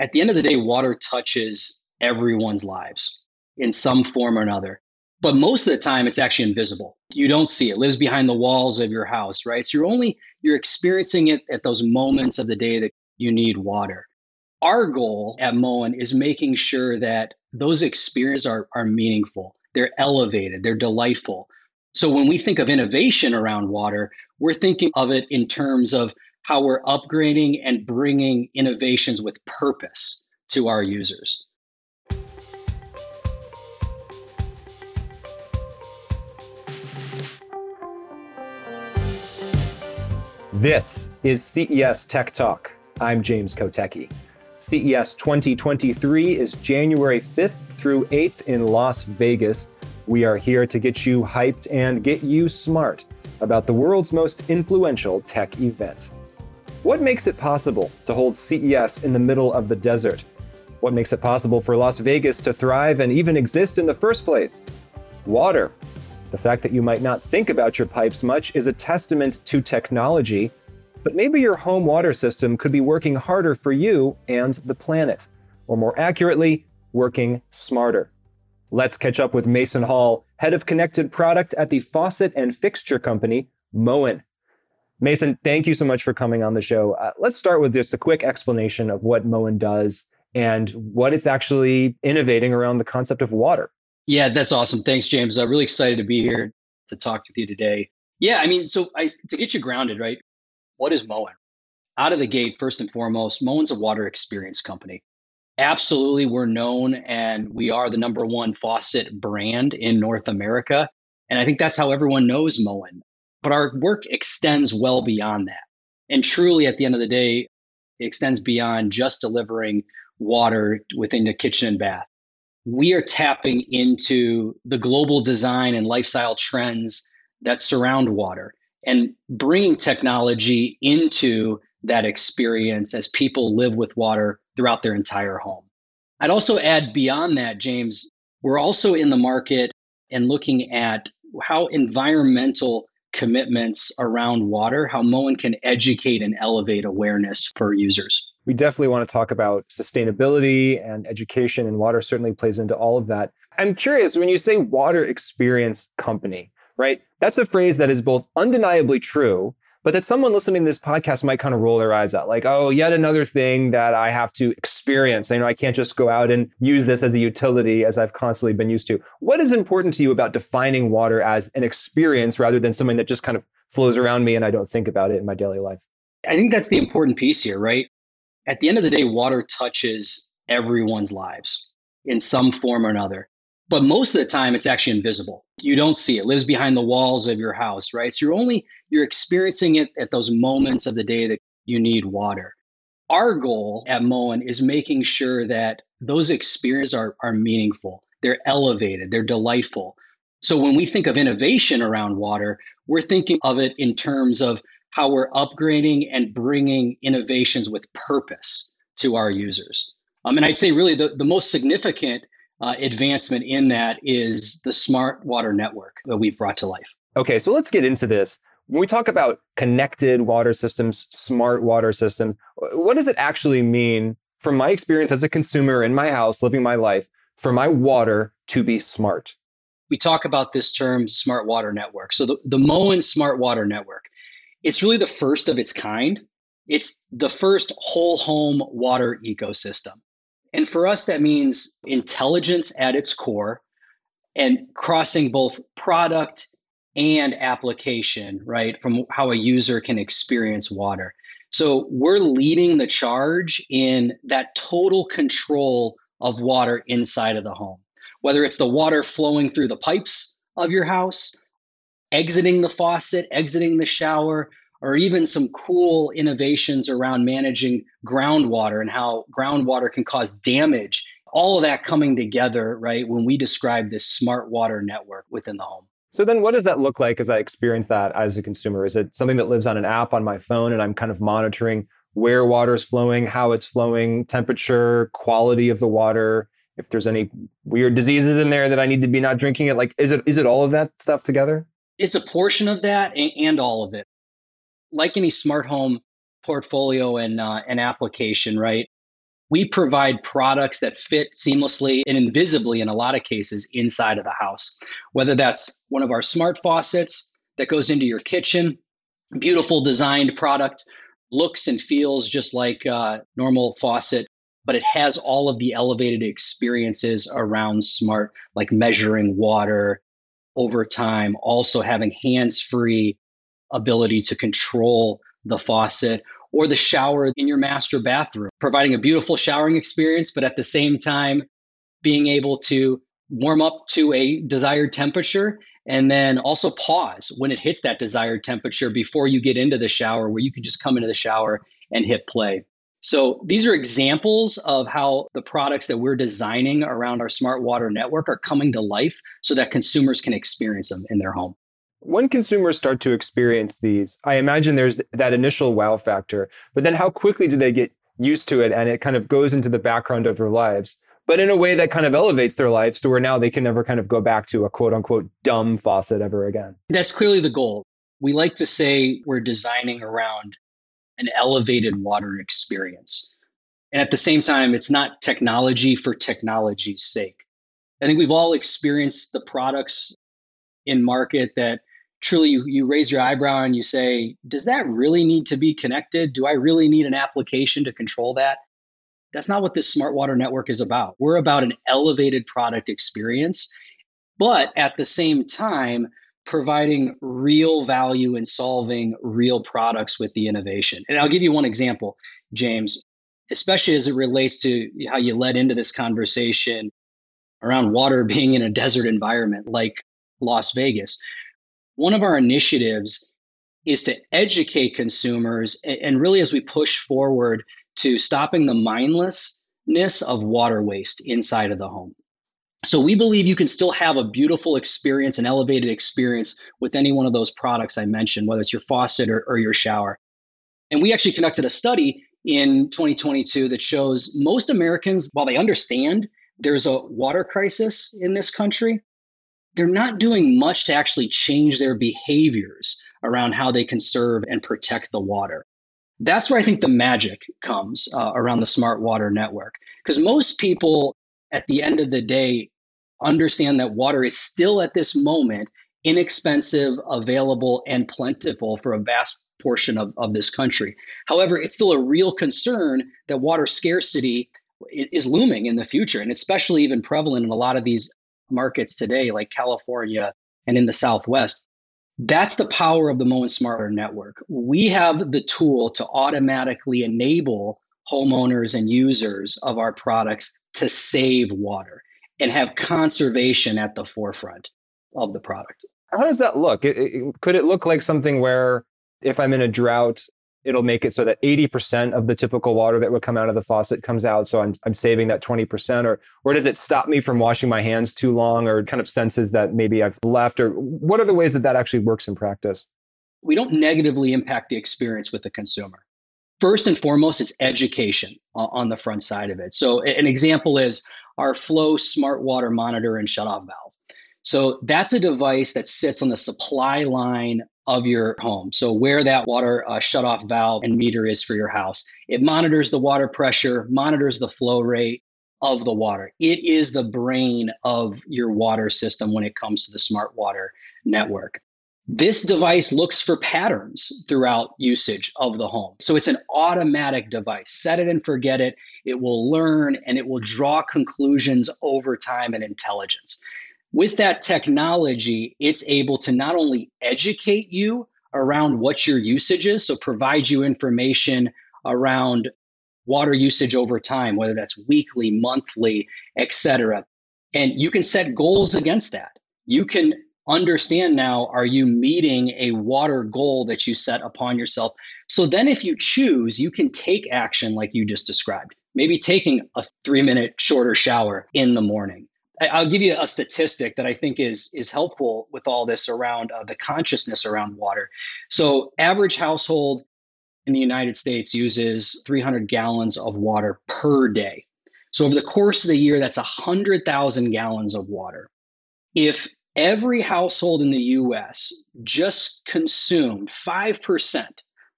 At the end of the day, water touches everyone's lives in some form or another. But most of the time, it's actually invisible. You don't see it. It lives behind the walls of your house, right? So you're experiencing it at those moments of the day that you need water. Our goal at Moen is making sure that those experiences are meaningful. They're elevated. They're delightful. So when we think of innovation around water, we're thinking of it in terms of how we're upgrading and bringing innovations with purpose to our users. This is CES Tech Talk. I'm James Kotecki. CES 2023 is January 5th through 8th in Las Vegas. We are here to get you hyped and get you smart about the world's most influential tech event. What makes it possible to hold CES in the middle of the desert? What makes it possible for Las Vegas to thrive and even exist in the first place? Water. The fact that you might not think about your pipes much is a testament to technology, but maybe your home water system could be working harder for you and the planet, or more accurately, working smarter. Let's catch up with Mason Hall, head of connected product at the faucet and fixture company, Moen. Mason, thank you so much for coming on the show. Let's start with just a quick explanation of what Moen does and what it's actually innovating around the concept of water. Yeah, that's awesome. Thanks, James. I'm really excited to be here to talk with you today. Yeah, I mean, to get you grounded, right? What is Moen? Out of the gate, first and foremost, Moen's a water experience company. Absolutely, we're known and we are the #1 faucet brand in North America. And I think that's how everyone knows Moen. But our work extends well beyond that. And truly, at the end of the day, it extends beyond just delivering water within the kitchen and bath. We are tapping into the global design and lifestyle trends that surround water and bringing technology into that experience as people live with water throughout their entire home. I'd also add beyond that, James, we're also in the market and looking at how environmental commitments around water, how Moen can educate and elevate awareness for users. We definitely want to talk about sustainability and education, and water certainly plays into all of that. I'm curious, when you say water experience company, right? That's a phrase that is both undeniably true, but that someone listening to this podcast might kind of roll their eyes at, like, oh, yet another thing that I have to experience. I can't just go out and use this as a utility as I've constantly been used to. What is important to you about defining water as an experience rather than something that just kind of flows around me and I don't think about it in my daily life? I think that's the important piece here, right? At the end of the day, water touches everyone's lives in some form or another. But most of the time, it's actually invisible. You don't see it. It lives behind the walls of your house, right? So you're experiencing it at those moments of the day that you need water. Our goal at Moen is making sure that those experiences are meaningful. They're elevated. They're delightful. So when we think of innovation around water, we're thinking of it in terms of how we're upgrading and bringing innovations with purpose to our users. And I'd say really the most significant advancement in that is the Smart Water Network that we've brought to life. Okay, so let's get into this. When we talk about connected water systems, smart water systems, what does it actually mean from my experience as a consumer in my house, living my life, for my water to be smart? We talk about this term, Smart Water Network. So the Moen Smart Water Network, it's really the first of its kind. It's the first whole home water ecosystem. And for us, that means intelligence at its core and crossing both product and application, right, from how a user can experience water. So we're leading the charge in that total control of water inside of the home, whether it's the water flowing through the pipes of your house, exiting the faucet, exiting the shower, or even some cool innovations around managing groundwater and how groundwater can cause damage. All of that coming together, right, when we describe this Smart Water Network within the home. So then what does that look like as I experience that as a consumer? Is it something that lives on an app on my phone and I'm kind of monitoring where water is flowing, how it's flowing, temperature, quality of the water, if there's any weird diseases in there that I need to be not drinking it? Like, is it all of that stuff together? It's a portion of that and all of it. Like any smart home portfolio and application, right? We provide products that fit seamlessly and invisibly in a lot of cases inside of the house, whether that's one of our smart faucets that goes into your kitchen, beautiful designed product, looks and feels just like a normal faucet, but it has all of the elevated experiences around smart, like measuring water over time, also having hands-free ability to control the faucet, or the shower in your master bathroom, providing a beautiful showering experience, but at the same time, being able to warm up to a desired temperature and then also pause when it hits that desired temperature before you get into the shower, where you can just come into the shower and hit play. So these are examples of how the products that we're designing around our Smart Water Network are coming to life so that consumers can experience them in their home. When consumers start to experience these, I imagine there's that initial wow factor, but then how quickly do they get used to it? And it kind of goes into the background of their lives, but in a way that kind of elevates their lives to where now they can never kind of go back to a quote unquote dumb faucet ever again. That's clearly the goal. We like to say we're designing around an elevated water experience. And at the same time, it's not technology for technology's sake. I think we've all experienced the products in market that truly you raise your eyebrow and you say, does that really need to be connected? Do I really need an application to control that? That's not what this Smart Water Network is about. We're about an elevated product experience, but at the same time, providing real value and solving real products with the innovation. And I'll give you one example, James, especially as it relates to how you led into this conversation around water being in a desert environment like Las Vegas. One of our initiatives is to educate consumers, and really as we push forward to stopping the mindlessness of water waste inside of the home. So we believe you can still have a beautiful experience, an elevated experience with any one of those products I mentioned, whether it's your faucet or your shower. And we actually conducted a study in 2022 that shows most Americans, while they understand there's a water crisis in this country, they're not doing much to actually change their behaviors around how they conserve and protect the water. That's where I think the magic comes around the Smart Water Network, because most people at the end of the day understand that water is still at this moment inexpensive, available, and plentiful for a vast portion of this country. However, it's still a real concern that water scarcity is looming in the future, and especially even prevalent in a lot of these markets today, like California and in the Southwest. That's the power of the Moen Smarter Network. We have the tool to automatically enable homeowners and users of our products to save water and have conservation at the forefront of the product. How does that look? Could it look like something where if I'm in a drought, it'll make it so that 80% of the typical water that would come out of the faucet comes out, so I'm saving that 20%? Or does it stop me from washing my hands too long, or kind of senses that maybe I've left? Or what are the ways that actually works in practice? We don't negatively impact the experience with the consumer. First and foremost, it's education on the front side of it. So an example is our Flow Smart Water Monitor and Shutoff Valve. So that's a device that sits on the supply line of your home. So where that water shutoff valve and meter is for your house, it monitors the water pressure, monitors the flow rate of the water. It is the brain of your water system when it comes to the Smart Water Network. This device looks for patterns throughout usage of the home. So it's an automatic device. Set it and forget it. It will learn and it will draw conclusions over time and intelligence. With that technology, it's able to not only educate you around what your usage is, so provide you information around water usage over time, whether that's weekly, monthly, et cetera. And you can set goals against that. You can understand now, are you meeting a water goal that you set upon yourself? So then if you choose, you can take action like you just described, maybe taking a 3-minute shorter shower in the morning. I'll give you a statistic that I think is helpful with all this around the consciousness around water. So average household in the United States uses 300 gallons of water per day. So over the course of the year, that's 100,000 gallons of water. If every household in the US just consumed 5%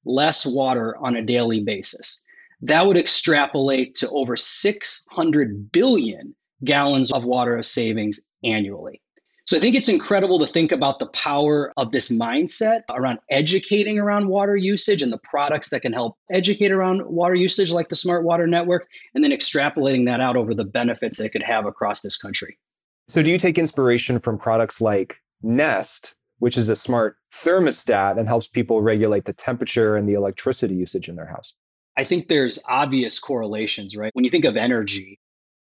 less water on a daily basis, That would extrapolate to over 600 billion gallons of water of savings annually. So I think it's incredible to think about the power of this mindset around educating around water usage and the products that can help educate around water usage like the Smart Water Network, and then extrapolating that out over the benefits that it could have across this country. So do you take inspiration from products like Nest, which is a smart thermostat and helps people regulate the temperature and the electricity usage in their house? I think there's obvious correlations, right? When you think of energy,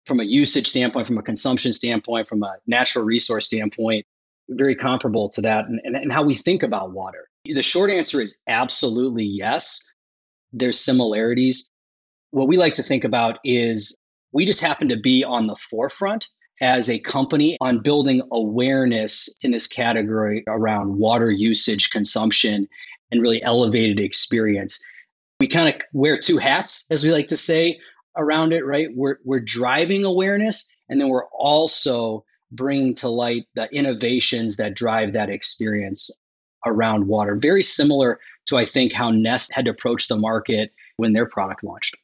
from a usage standpoint, from a consumption standpoint, from a natural resource standpoint, very comparable to that and how we think about water. The short answer is absolutely yes. There's similarities. What we like to think about is we just happen to be on the forefront as a company on building awareness in this category around water usage, consumption, and really elevated experience. We kind of wear two hats, as we like to say, around it, right? We're driving awareness, and then we're also bringing to light the innovations that drive that experience around water. Very similar to, I think, how Nest had to approach the market when their product launched.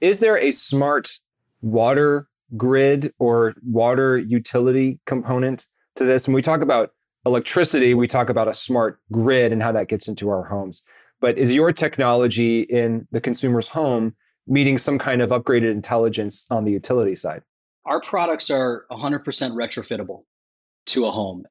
Is there a smart water grid or water utility component to this? When we talk about electricity, we talk about a smart grid and how that gets into our homes. But is your technology in the consumer's home meeting some kind of upgraded intelligence on the utility side? Our products are 100% retrofittable to a home.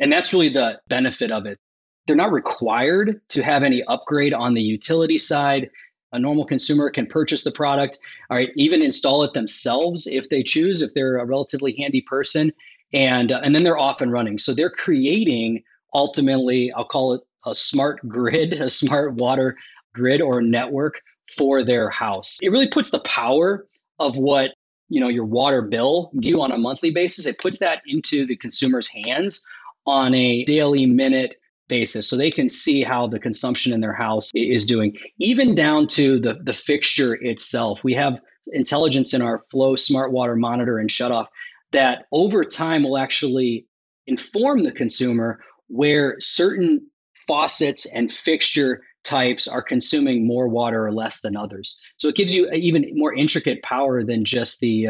And that's really the benefit of it. They're not required to have any upgrade on the utility side. A normal consumer can purchase the product, all right, even install it themselves if they choose, if they're a relatively handy person, and then they're off and running. So they're creating, ultimately, I'll call it a smart grid, a smart water grid or network for their house. It really puts the power of what, you know, your water bill due on a monthly basis, it puts that into the consumer's hands on a daily minute basis. So they can see how the consumption in their house is doing, even down to the fixture itself. We have intelligence in our Flow smart water monitor and shutoff that over time will actually inform the consumer where certain faucets and fixture types are consuming more water or less than others. So it gives you even more intricate power than just the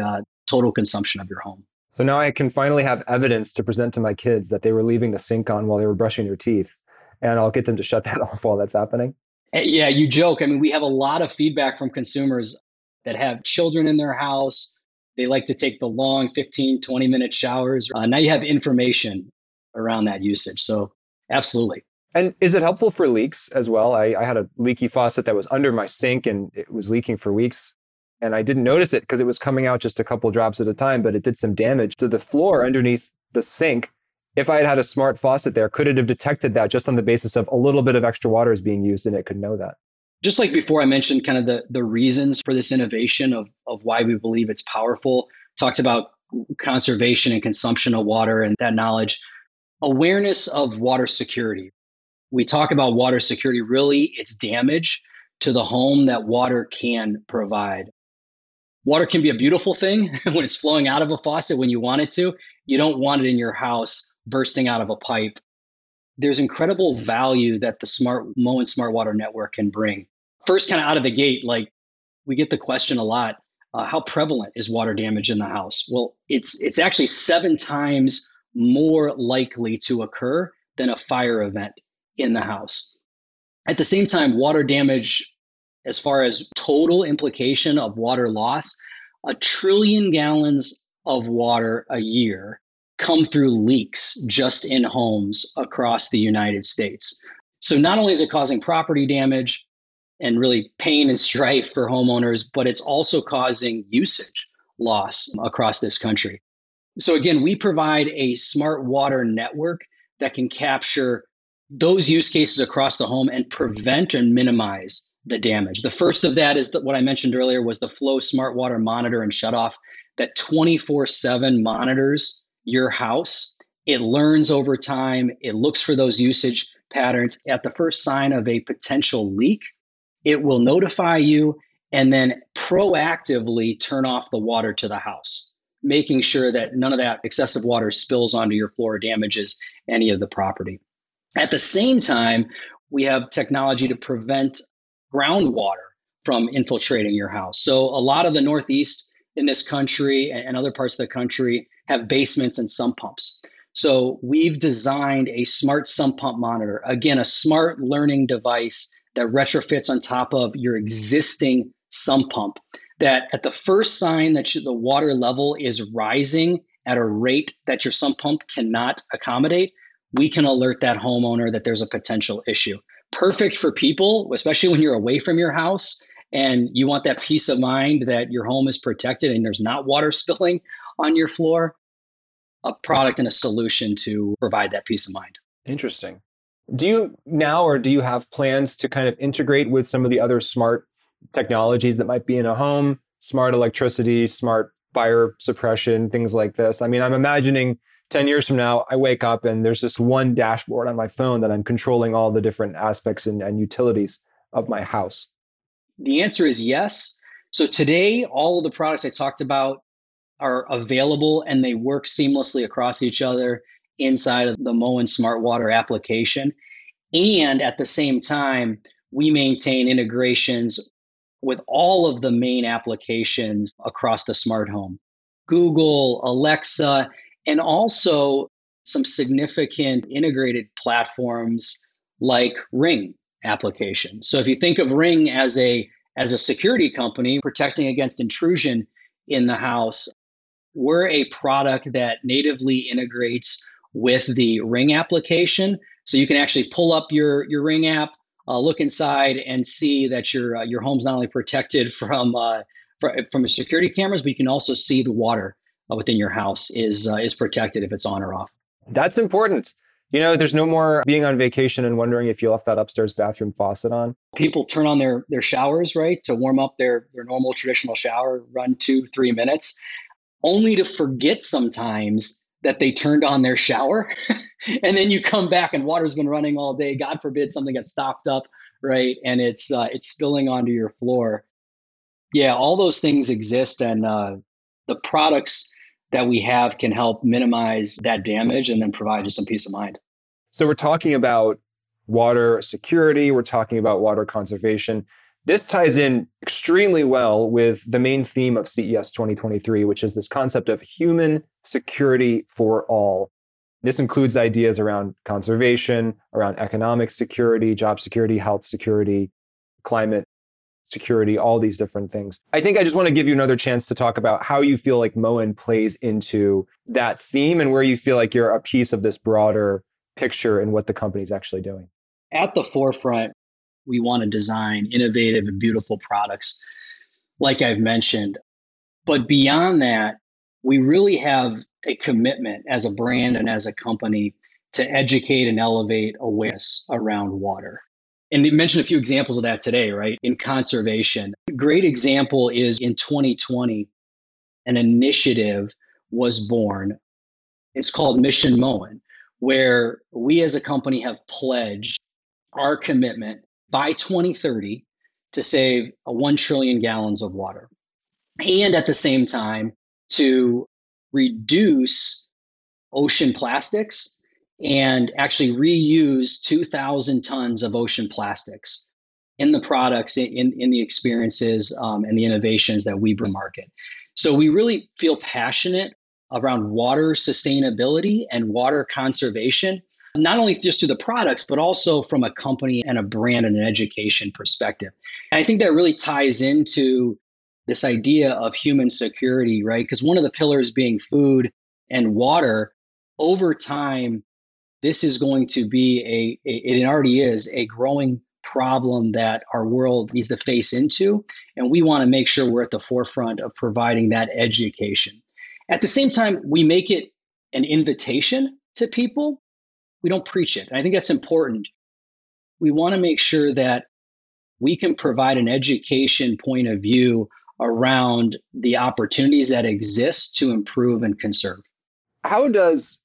total consumption of your home. So now I can finally have evidence to present to my kids that they were leaving the sink on while they were brushing their teeth, and I'll get them to shut that off while that's happening. Yeah, you joke. I mean, we have a lot of feedback from consumers that have children in their house. They like to take the long 15, 20-minute showers. Now you have information around that usage. So absolutely. And is it helpful for leaks as well? I had a leaky faucet that was under my sink and it was leaking for weeks. And I didn't notice it because it was coming out just a couple drops at a time, but it did some damage to the floor underneath the sink. If I had had a smart faucet there, could it have detected that just on the basis of a little bit of extra water is being used and it could know that? Just like before, I mentioned kind of the reasons for this innovation of why we believe it's powerful. Talked about conservation and consumption of water and that knowledge. Awareness of water security. We talk about water security, really it's damage to the home that water can provide. Water can be a beautiful thing when it's flowing out of a faucet when you want it to. You don't want it in your house bursting out of a pipe. There's incredible value that the Moen Smart Water Network can bring. First, kind of out of the gate, like we get the question a lot, how prevalent is water damage in the house? Well, it's actually 7 times more likely to occur than a fire event in the house. At the same time, water damage, as far as total implication of water loss, 1 trillion gallons of water a year come through leaks just in homes across the United States. So not only is it causing property damage and really pain and strife for homeowners, but it's also causing usage loss across this country. So again, we provide a smart water network that can capture those use cases across the home and prevent and minimize the damage. The first of that is what I mentioned earlier was the Flow Smart Water Monitor and Shutoff that 24/7 monitors your house. It learns over time. It looks for those usage patterns. At the first sign of a potential leak, it will notify you and then proactively turn off the water to the house, making sure that none of that excessive water spills onto your floor or damages any of the property. At the same time, we have technology to prevent groundwater from infiltrating your house. So a lot of the Northeast in this country and other parts of the country have basements and sump pumps. So we've designed a smart sump pump monitor, again, a smart learning device that retrofits on top of your existing sump pump, that at the first sign that the water level is rising at a rate that your sump pump cannot accommodate, we can alert that homeowner that there's a potential issue. Perfect for people, especially when you're away from your house and you want that peace of mind that your home is protected and there's not water spilling on your floor. A product and a solution to provide that peace of mind. Interesting. Do you now, or do you have plans to kind of integrate with some of the other smart technologies that might be in a home, smart electricity, smart fire suppression, things like this? I mean, I'm imagining 10 years from now, I wake up and there's this one dashboard on my phone that I'm controlling all the different aspects and utilities of my house. The answer is yes. So today, all of the products I talked about are available and they work seamlessly across each other inside of the Moen Smart Water application. And at the same time, we maintain integrations with all of the main applications across the smart home, Google, Alexa, and also some significant integrated platforms like Ring application. So if you think of Ring as a security company protecting against intrusion in the house, we're a product that natively integrates with the Ring application. So you can actually pull up your Ring app, look inside and see that your home's not only protected from security cameras, but you can also see the water within your house is protected if it's on or off. That's important. You know, there's no more being on vacation and wondering if you left that upstairs bathroom faucet on. People turn on their showers, right, to warm up their normal traditional shower, run 2-3 minutes, only to forget sometimes that they turned on their shower. And then you come back and water's been running all day. God forbid something gets stopped up, right? And it's spilling onto your floor. Yeah, all those things exist. And the products that we have can help minimize that damage and then provide you some peace of mind. So we're talking about water security. We're talking about water conservation. This ties in extremely well with the main theme of CES 2023, which is this concept of human security for all. This includes ideas around conservation, around economic security, job security, health security, climate security, all these different things. I think I just want to give you another chance to talk about how you feel like Moen plays into that theme and where you feel like you're a piece of this broader picture and what the company's actually doing. At the forefront, we want to design innovative and beautiful products, like I've mentioned. But beyond that, we really have a commitment as a brand and as a company to educate and elevate awareness around water. And we mentioned a few examples of that today, right? In conservation, a great example is in 2020, an initiative was born. It's called Mission Moen, where we as a company have pledged our commitment by 2030 to save 1 trillion gallons of water. And at the same time, to reduce ocean plastics and actually reuse 2,000 tons of ocean plastics in the products, in the experiences, and the innovations that we bring to market. So we really feel passionate around water sustainability and water conservation, not only just through the products, but also from a company and a brand and an education perspective. And I think that really ties into this idea of human security, right? Because one of the pillars being food and water, over time, this is going to be it already is a growing problem that our world needs to face into. And we want to make sure we're at the forefront of providing that education. At the same time, we make it an invitation to people. We don't preach it. And I think that's important. We want to make sure that we can provide an education point of view around the opportunities that exist to improve and conserve. How does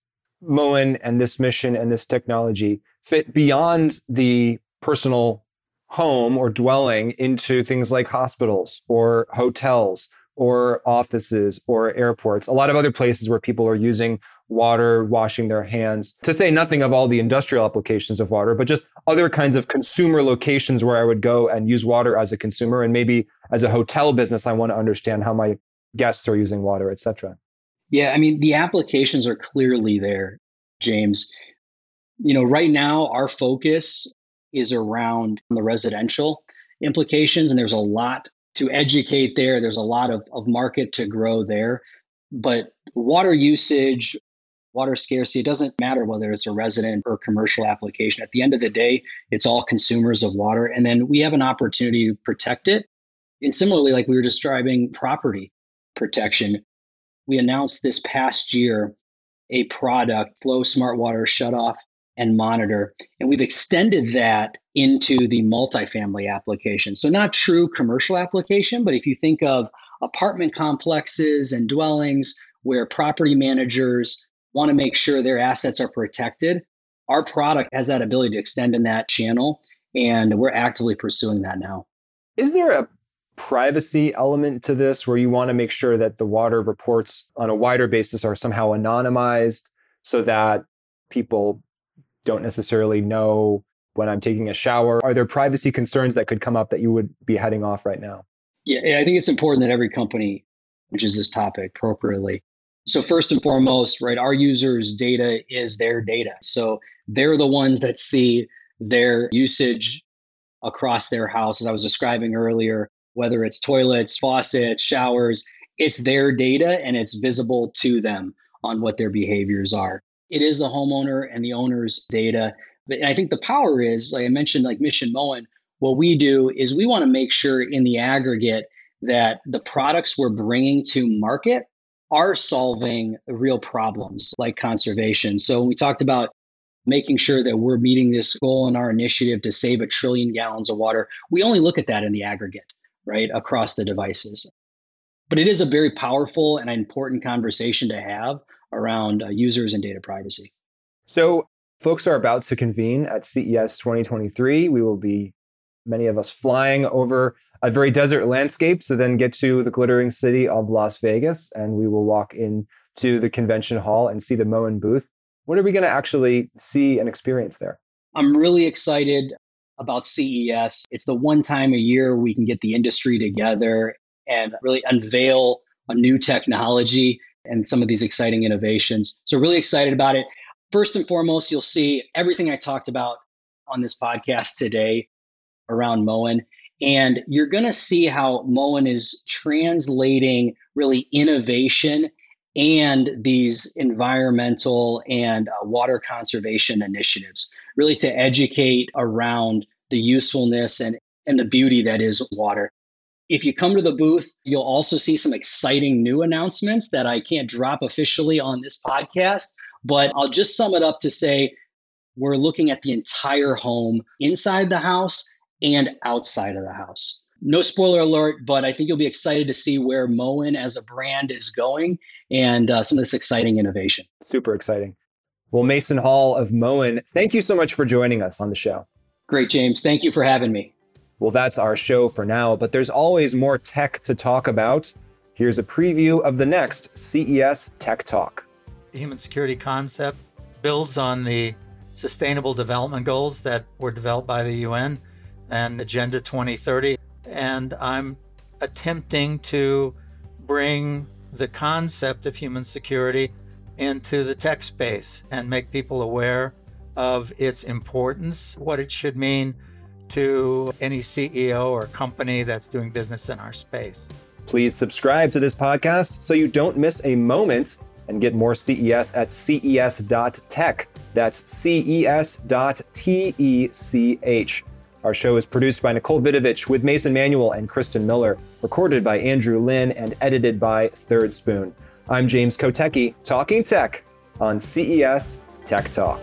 Moen and this mission and this technology fit beyond the personal home or dwelling into things like hospitals or hotels or offices or airports, a lot of other places where people are using water, washing their hands, to say nothing of all the industrial applications of water, but just other kinds of consumer locations where I would go and use water as a consumer. And maybe as a hotel business, I want to understand how my guests are using water, et cetera. Yeah, I mean, the applications are clearly there, James. You know, right now, our focus is around the residential implications, and there's a lot to educate there. There's a lot of market to grow there. But water usage, water scarcity, it doesn't matter whether it's a resident or commercial application. At the end of the day, it's all consumers of water. And then we have an opportunity to protect it. And similarly, like we were describing property protection, we announced this past year a product, Flow Smart Water Shutoff and Monitor. And we've extended that into the multifamily application. So not true commercial application, but if you think of apartment complexes and dwellings where property managers want to make sure their assets are protected, our product has that ability to extend in that channel. And we're actively pursuing that now. Is there a privacy element to this where you want to make sure that the water reports on a wider basis are somehow anonymized so that people don't necessarily know when I'm taking a shower? Are there privacy concerns that could come up that you would be heading off right now? Yeah, I think it's important that every company manages this topic appropriately. So first and foremost, right, our users' data is their data. So they're the ones that see their usage across their house, as I was describing earlier, whether it's toilets, faucets, showers, it's their data and it's visible to them on what their behaviors are. It is the homeowner and the owner's data. And I think the power is, like I mentioned, like Mission Moen, what we do is we want to make sure in the aggregate that the products we're bringing to market are solving real problems like conservation. So we talked about making sure that we're meeting this goal in our initiative to save 1 trillion gallons of water. We only look at that in the aggregate, right, across the devices. But it is a very powerful and important conversation to have around users and data privacy. So folks are about to convene at CES 2023. We will be, many of us, flying over a very desert landscape to then get to the glittering city of Las Vegas. And we will walk into the convention hall and see the Moen booth. What are we going to actually see and experience there? I'm really excited about CES. It's the one time a year we can get the industry together and really unveil a new technology and some of these exciting innovations. So really excited about it. First and foremost, you'll see everything I talked about on this podcast today around Moen. And you're going to see how Moen is translating really innovation and these environmental and water conservation initiatives, really to educate around the usefulness and the beauty that is water. If you come to the booth, you'll also see some exciting new announcements that I can't drop officially on this podcast, but I'll just sum it up to say we're looking at the entire home, inside the house and outside of the house. No spoiler alert, but I think you'll be excited to see where Moen as a brand is going and some of this exciting innovation. Super exciting. Well, Mason Hall of Moen, thank you so much for joining us on the show. Great, James. Thank you for having me. Well, that's our show for now, but there's always more tech to talk about. Here's a preview of the next CES Tech Talk. The human security concept builds on the Sustainable Development Goals that were developed by the UN and Agenda 2030. And I'm attempting to bring the concept of human security into the tech space and make people aware of its importance, what it should mean to any CEO or company that's doing business in our space. Please subscribe to this podcast so you don't miss a moment and get more CES at ces.tech. That's ces.tech. Our show is produced by Nicole Vidovich with Mason Manuel and Kristen Miller, recorded by Andrew Lynn and edited by Third Spoon. I'm James Kotecki, talking tech on CES Tech Talk.